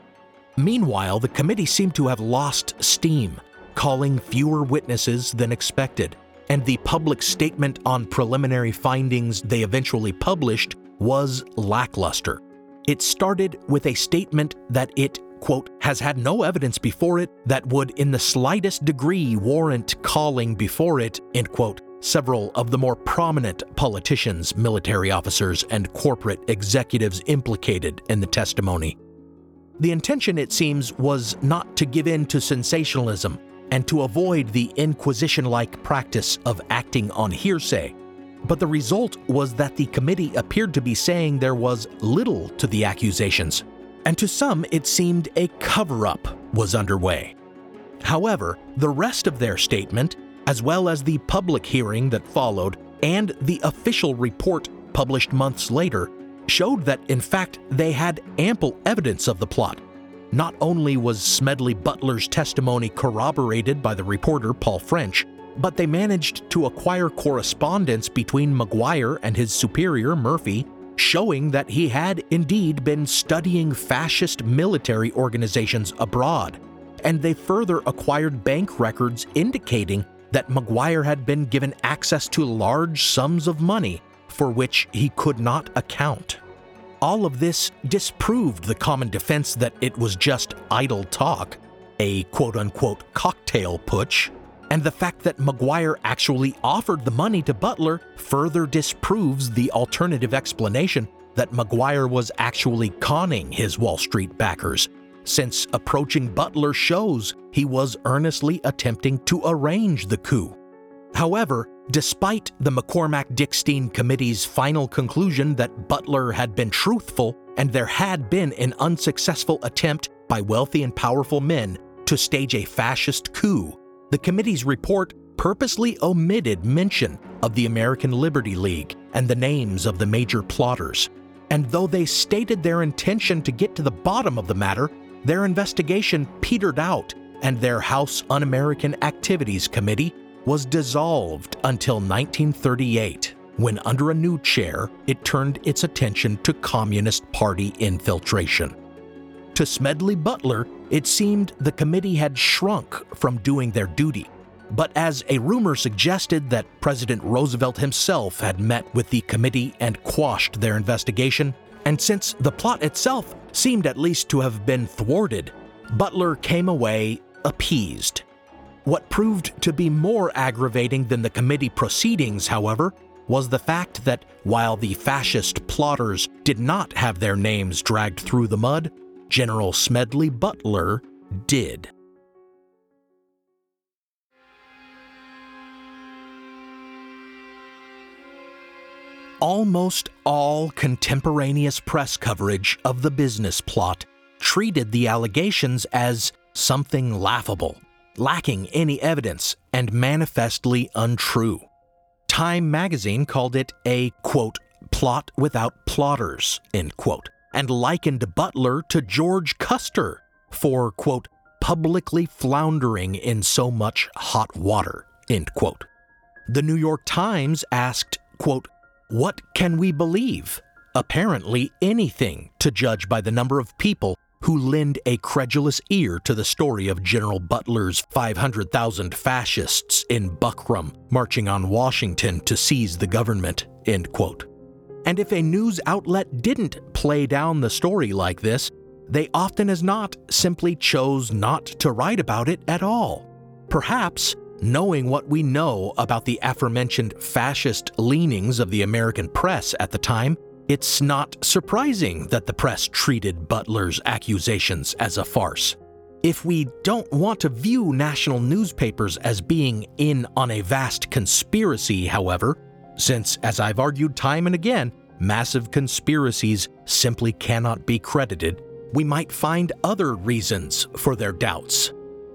Meanwhile, the committee seemed to have lost steam, calling fewer witnesses than expected, and the public statement on preliminary findings they eventually published was lackluster. It started with a statement that it, quote, has had no evidence before it that would in the slightest degree warrant calling before it, end quote, several of the more prominent politicians, military officers, and corporate executives implicated in the testimony. The intention, it seems, was not to give in to sensationalism and to avoid the Inquisition-like practice of acting on hearsay. But the result was that the committee appeared to be saying there was little to the accusations, and to some it seemed a cover-up was underway. However, the rest of their statement, as well as the public hearing that followed and the official report published months later, showed that in fact they had ample evidence of the plot. Not only was Smedley Butler's testimony corroborated by the reporter Paul French, but they managed to acquire correspondence between MacGuire and his superior Murphy, showing that he had indeed been studying fascist military organizations abroad, and they further acquired bank records indicating that MacGuire had been given access to large sums of money for which he could not account. All of this disproved the common defense that it was just idle talk, a quote-unquote cocktail putsch, and the fact that MacGuire actually offered the money to Butler further disproves the alternative explanation that MacGuire was actually conning his Wall Street backers, since approaching Butler shows he was earnestly attempting to arrange the coup. However, despite the McCormack-Dickstein Committee's final conclusion that Butler had been truthful and there had been an unsuccessful attempt by wealthy and powerful men to stage a fascist coup, the committee's report purposely omitted mention of the American Liberty League and the names of the major plotters. And though they stated their intention to get to the bottom of the matter, their investigation petered out and their House Un-American Activities Committee was dissolved until nineteen thirty-eight, when under a new chair, it turned its attention to Communist Party infiltration. To Smedley Butler, it seemed the committee had shrunk from doing their duty, but as a rumor suggested that President Roosevelt himself had met with the committee and quashed their investigation, and since the plot itself seemed at least to have been thwarted, Butler came away appeased. What proved to be more aggravating than the committee proceedings, however, was the fact that while the fascist plotters did not have their names dragged through the mud, General Smedley Butler did. Almost all contemporaneous press coverage of the business plot treated the allegations as something laughable, lacking any evidence, and manifestly untrue. Time magazine called it a, quote, plot without plotters, end quote, and likened Butler to George Custer for, quote, publicly floundering in so much hot water, end quote. The New York Times asked, quote, what can we believe? Apparently anything, to judge by the number of people who lend a credulous ear to the story of General Butler's five hundred thousand fascists in Buckram marching on Washington to seize the government, end quote. And if a news outlet didn't play down the story like this, they often as not simply chose not to write about it at all. Perhaps, knowing what we know about the aforementioned fascist leanings of the American press at the time, it's not surprising that the press treated Butler's accusations as a farce. If we don't want to view national newspapers as being in on a vast conspiracy, however, since, as I've argued time and again, massive conspiracies simply cannot be credited, we might find other reasons for their doubts.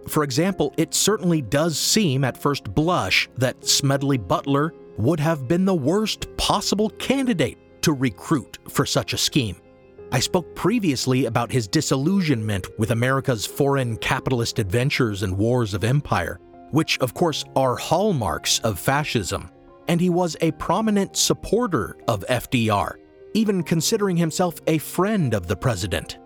For example, it certainly does seem at first blush that Smedley Butler would have been the worst possible candidate to recruit for such a scheme. I spoke previously about his disillusionment with America's foreign capitalist adventures and wars of empire, which of course are hallmarks of fascism, and he was a prominent supporter of F D R, even considering himself a friend of the president.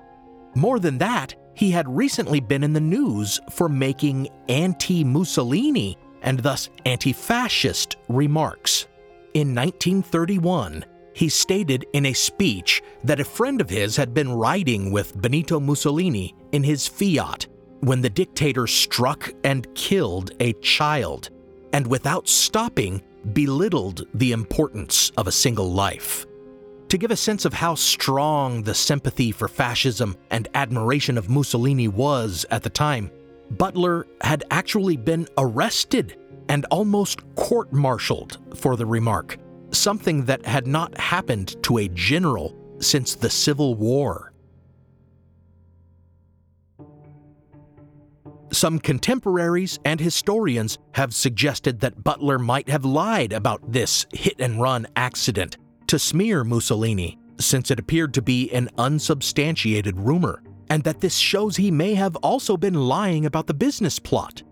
More than that, he had recently been in the news for making anti-Mussolini and thus anti-fascist remarks. In nineteen thirty-one, he stated in a speech that a friend of his had been riding with Benito Mussolini in his Fiat when the dictator struck and killed a child, and without stopping, belittled the importance of a single life. To give a sense of how strong the sympathy for fascism and admiration of Mussolini was at the time, Butler had actually been arrested and almost court-martialed for the remark, something that had not happened to a general since the Civil War. Some contemporaries and historians have suggested that Butler might have lied about this hit-and-run accident to smear Mussolini, since it appeared to be an unsubstantiated rumor, and that this shows he may have also been lying about the business plot.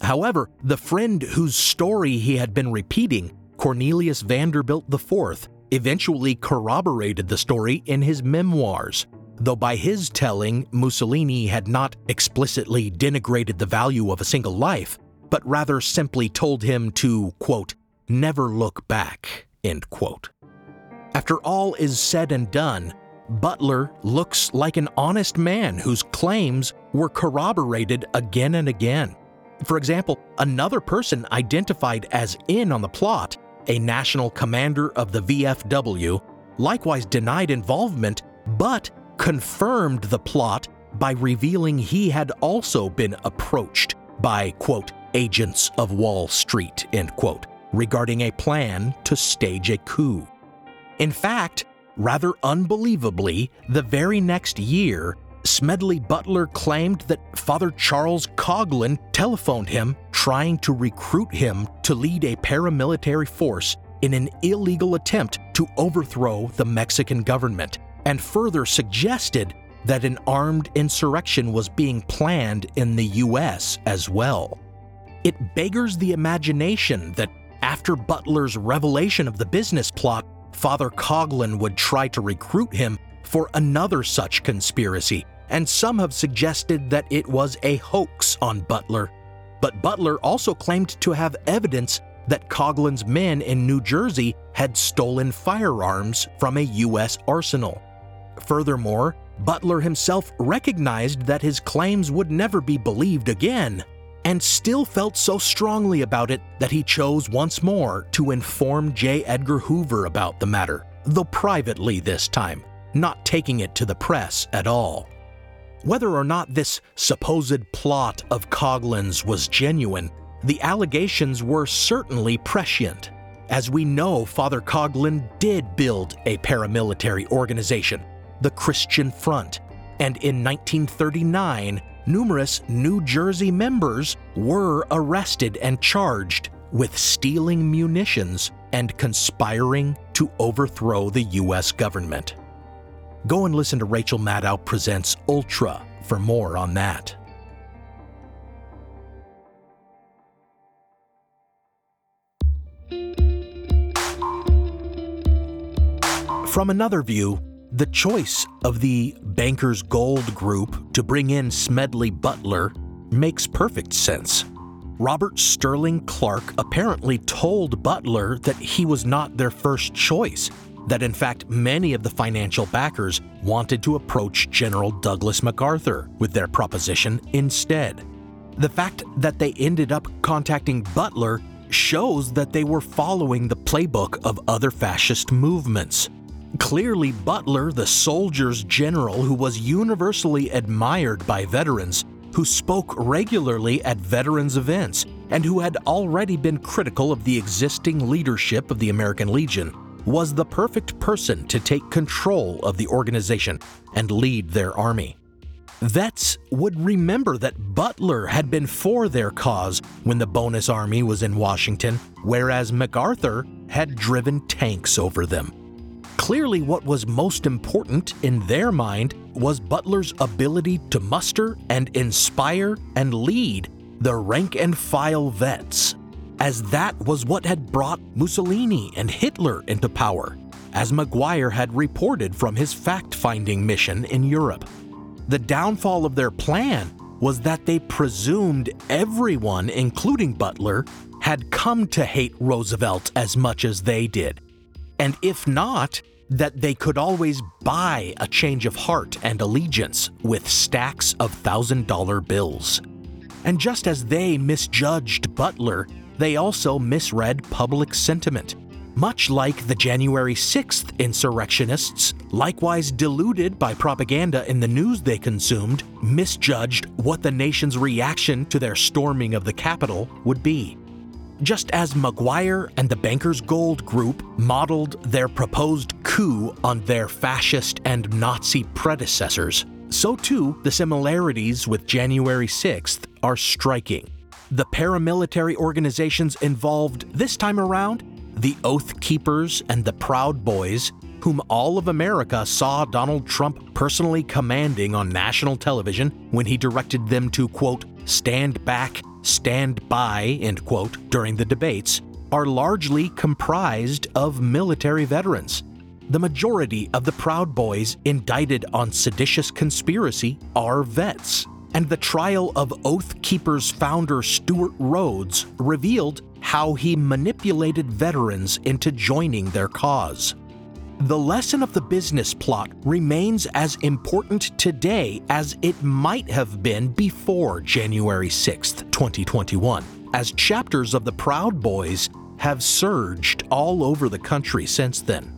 However, the friend whose story he had been repeating, Cornelius Vanderbilt the fourth, eventually corroborated the story in his memoirs, though by his telling, Mussolini had not explicitly denigrated the value of a single life, but rather simply told him to, quote, never look back, end quote. After all is said and done, Butler looks like an honest man whose claims were corroborated again and again. For example, another person identified as in on the plot, a national commander of the V F W, likewise denied involvement, but confirmed the plot by revealing he had also been approached by, quote, agents of Wall Street, end quote, regarding a plan to stage a coup. In fact, rather unbelievably, the very next year, Smedley Butler claimed that Father Charles Coughlin telephoned him trying to recruit him to lead a paramilitary force in an illegal attempt to overthrow the Mexican government, and further suggested that an armed insurrection was being planned in the U S as well. It beggars the imagination that after Butler's revelation of the business plot, Father Coughlin would try to recruit him for another such conspiracy, and some have suggested that it was a hoax on Butler. But Butler also claimed to have evidence that Coughlin's men in New Jersey had stolen firearms from a U S arsenal. Furthermore, Butler himself recognized that his claims would never be believed again, and still felt so strongly about it that he chose once more to inform J. Edgar Hoover about the matter, though privately this time, not taking it to the press at all. Whether or not this supposed plot of Coughlin's was genuine, the allegations were certainly prescient. As we know, Father Coughlin did build a paramilitary organization, the Christian Front, and in nineteen thirty-nine, numerous New Jersey members were arrested and charged with stealing munitions and conspiring to overthrow the U S government. Go and listen to Rachel Maddow Presents Ultra for more on that. From another view, the choice of the Bankers Gold Group to bring in Smedley Butler makes perfect sense. Robert Sterling Clark apparently told Butler that he was not their first choice, that in fact many of the financial backers wanted to approach General Douglas MacArthur with their proposition instead. The fact that they ended up contacting Butler shows that they were following the playbook of other fascist movements. Clearly, Butler, the soldier's general who was universally admired by veterans, who spoke regularly at veterans' events, and who had already been critical of the existing leadership of the American Legion, was the perfect person to take control of the organization and lead their army. Vets would remember that Butler had been for their cause when the Bonus Army was in Washington, whereas MacArthur had driven tanks over them. Clearly, what was most important in their mind was Butler's ability to muster and inspire and lead the rank-and-file vets, as that was what had brought Mussolini and Hitler into power, as MacGuire had reported from his fact-finding mission in Europe. The downfall of their plan was that they presumed everyone, including Butler, had come to hate Roosevelt as much as they did, and if not, that they could always buy a change of heart and allegiance with stacks of thousand dollar bills. And just as they misjudged Butler, they also misread public sentiment. Much like the January sixth insurrectionists, likewise deluded by propaganda in the news they consumed, misjudged what the nation's reaction to their storming of the Capitol would be. Just as MacGuire and the Bankers Gold Group modeled their proposed coup on their fascist and Nazi predecessors, so too the similarities with January sixth are striking. The paramilitary organizations involved this time around, the Oath Keepers and the Proud Boys, whom all of America saw Donald Trump personally commanding on national television when he directed them to, quote, stand back, stand by, end quote, during the debates, are largely comprised of military veterans. The majority of the Proud Boys indicted on seditious conspiracy are vets, and the trial of Oath Keepers founder Stuart Rhodes revealed how he manipulated veterans into joining their cause. The lesson of the business plot remains as important today as it might have been before January sixth, twenty twenty-one, as chapters of the Proud Boys have surged all over the country since then.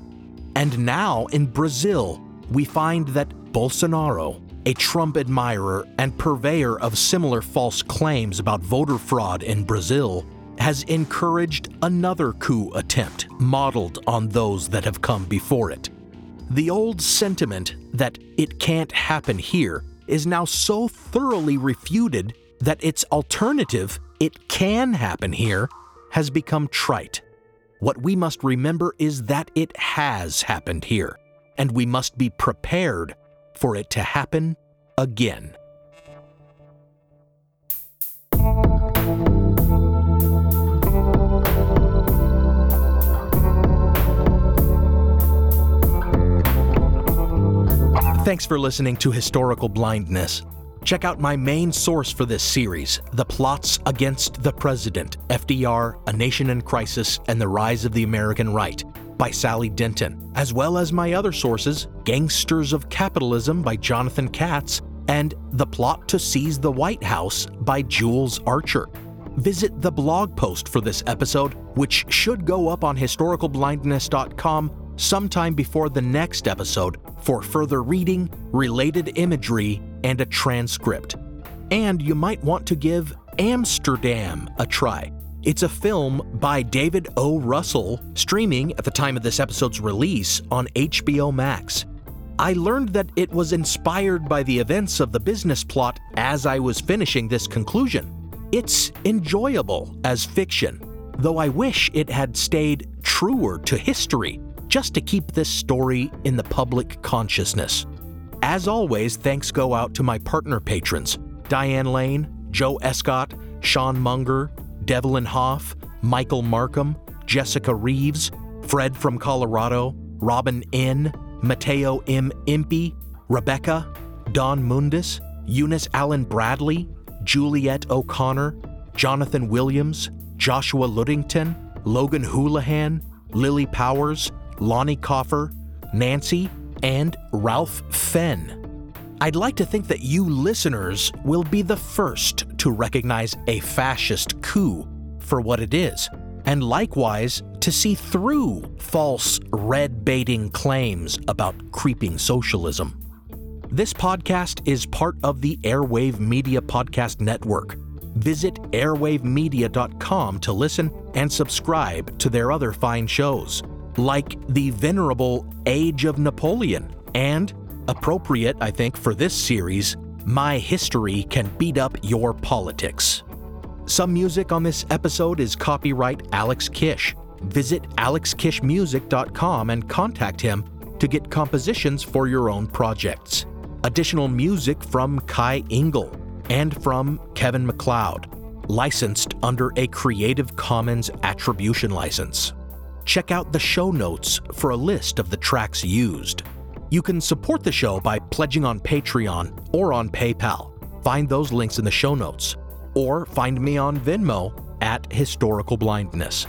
And now in Brazil, we find that Bolsonaro, a Trump admirer and purveyor of similar false claims about voter fraud in Brazil, has encouraged another coup attempt modeled on those that have come before it. The old sentiment that it can't happen here is now so thoroughly refuted that its alternative, it can happen here, has become trite. What we must remember is that it has happened here, and we must be prepared for it to happen again. Thanks for listening to Historical Blindness. Check out my main source for this series, The Plots Against the President, F D R, A Nation in Crisis, and the Rise of the American Right, by Sally Denton, as well as my other sources, Gangsters of Capitalism by Jonathan Katz, and The Plot to Seize the White House by Jules Archer. Visit the blog post for this episode, which should go up on historical blindness dot com sometime before the next episode, for further reading, related imagery, and a transcript. And you might want to give Amsterdam a try. It's a film by David O. Russell, streaming at the time of this episode's release on H B O Max. I learned that it was inspired by the events of the business plot as I was finishing this conclusion. It's enjoyable as fiction, though I wish it had stayed truer to history, just to keep this story in the public consciousness. As always, thanks go out to my partner patrons, Diane Lane, Joe Escott, Sean Munger, Devlin Hoff, Michael Markham, Jessica Reeves, Fred from Colorado, Robin N., Mateo M. Impey, Rebecca, Don Mundus, Eunice Allen Bradley, Juliet O'Connor, Jonathan Williams, Joshua Ludington, Logan Houlihan, Lily Powers, Lonnie Coffer, Nancy, and Ralph Fenn. I'd like to think that you listeners will be the first to recognize a fascist coup for what it is, and likewise to see through false red-baiting claims about creeping socialism. This podcast is part of the Airwave Media Podcast Network. Visit airwave media dot com to listen and subscribe to their other fine shows, like the venerable Age of Napoleon and, appropriate, I think, for this series, My History Can Beat Up Your Politics. Some music on this episode is copyright Alex Kish. Visit alex kish music dot com and contact him to get compositions for your own projects. Additional music from Kai Engel and from Kevin MacLeod, licensed under a Creative Commons Attribution License. Check out the show notes for a list of the tracks used. You can support the show by pledging on Patreon or on PayPal. Find those links in the show notes. Or find me on Venmo at Historical Blindness.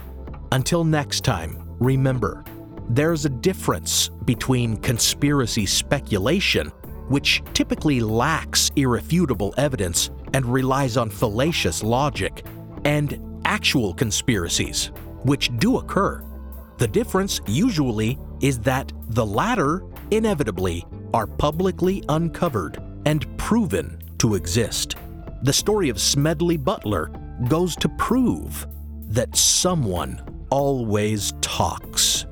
Until next time, remember, there's a difference between conspiracy speculation, which typically lacks irrefutable evidence and relies on fallacious logic, and actual conspiracies, which do occur. The difference usually is that the latter inevitably are publicly uncovered and proven to exist. The story of Smedley Butler goes to prove that someone always talks.